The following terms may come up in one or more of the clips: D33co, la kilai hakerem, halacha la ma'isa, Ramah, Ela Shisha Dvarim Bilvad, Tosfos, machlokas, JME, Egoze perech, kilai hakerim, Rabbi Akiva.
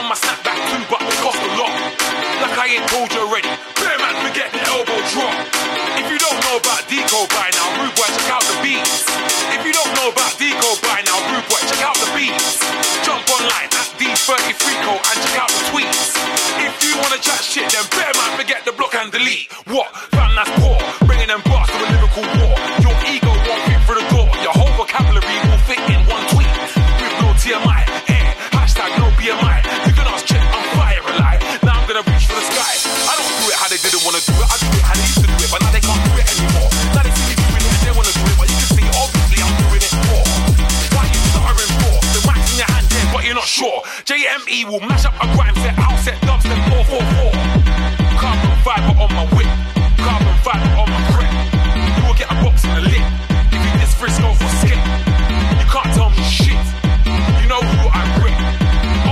from my snapback too, but it cost a lot. Like I ain't told you already, bear man we get the elbow drop. If you don't know about Deco by now, rude boy, check out the beats. If you don't know about Deco by now, rude boy, check out the beats. Jump online at D33co and check out the tweets. If you wanna chat shit, then bear man forget the block and delete. What? Fam, that's poor, bringing them bars to a lyrical war. Your ego won't fit through the door, your whole vocabulary will fit in one tweet. With no TMI, eh, hashtag no BMI. You can ask Chip, I'm fire alive. Now I'm gonna reach for the sky. I don't do it how they didn't wanna do it, I do it how they used to do it, but now they can't do it anymore. Now they see me doing it and they wanna do it, but you can see obviously I'm doing it for. Why you stuttering for? The mic's in your hand there, but you're not sure. JME will mash up a grime set, house set, dubstep, 444. Carbon fiber on my whip, carbon fiber on my crap. You will get a box in the lip. Give me this Frisco for skip. You can't tell me shit. You know who I rip.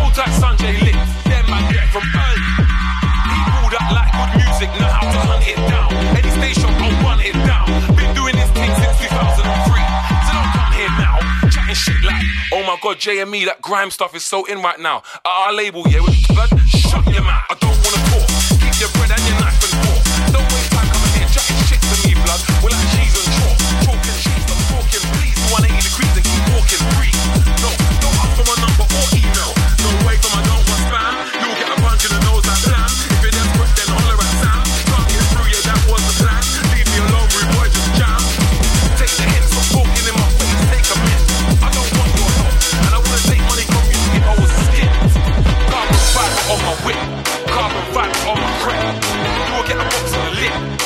Old type Sanjay Lit, them I get from early. People that like good music know how to hunt it down. Any station I'll run it down. Been doing this thing since 2003. So don't come here now chatting shit like, oh my god, JME, that grime stuff is so in right now. Our label, yeah, with blood, shut your mouth. I don't wanna talk. Keep your bread and your knife and fork. Don't waste time coming here chatting shit to me, blood. We're like cheese and chalk. Chalk and cheese, I'm talking, please. 180 degrees and keep walking free. No, don't ask for my number or email. No way from I don't want spam. You'll get a punch in the nose and slam. If you're desperate, then holler at Sam. Can't get through, yeah, that was the plan. Leave me alone, rude boy, just jam. Take the hits for talking in my face, take a minute. I don't want your help, and I wanna take money from you if I was skint. Carbon fiber on my whip, carbon fiber on my crap. You'll get a box on the lip.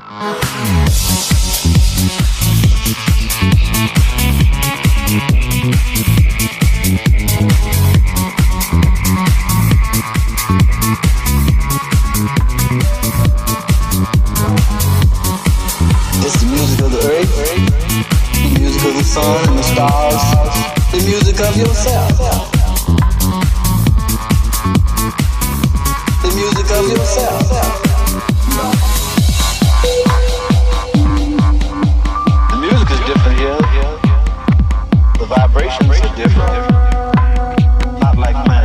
It's the music of the earth, the music of the sun and the stars, the music of yourself. The music of yourself. The music is different here. The vibrations are different. Not like mine.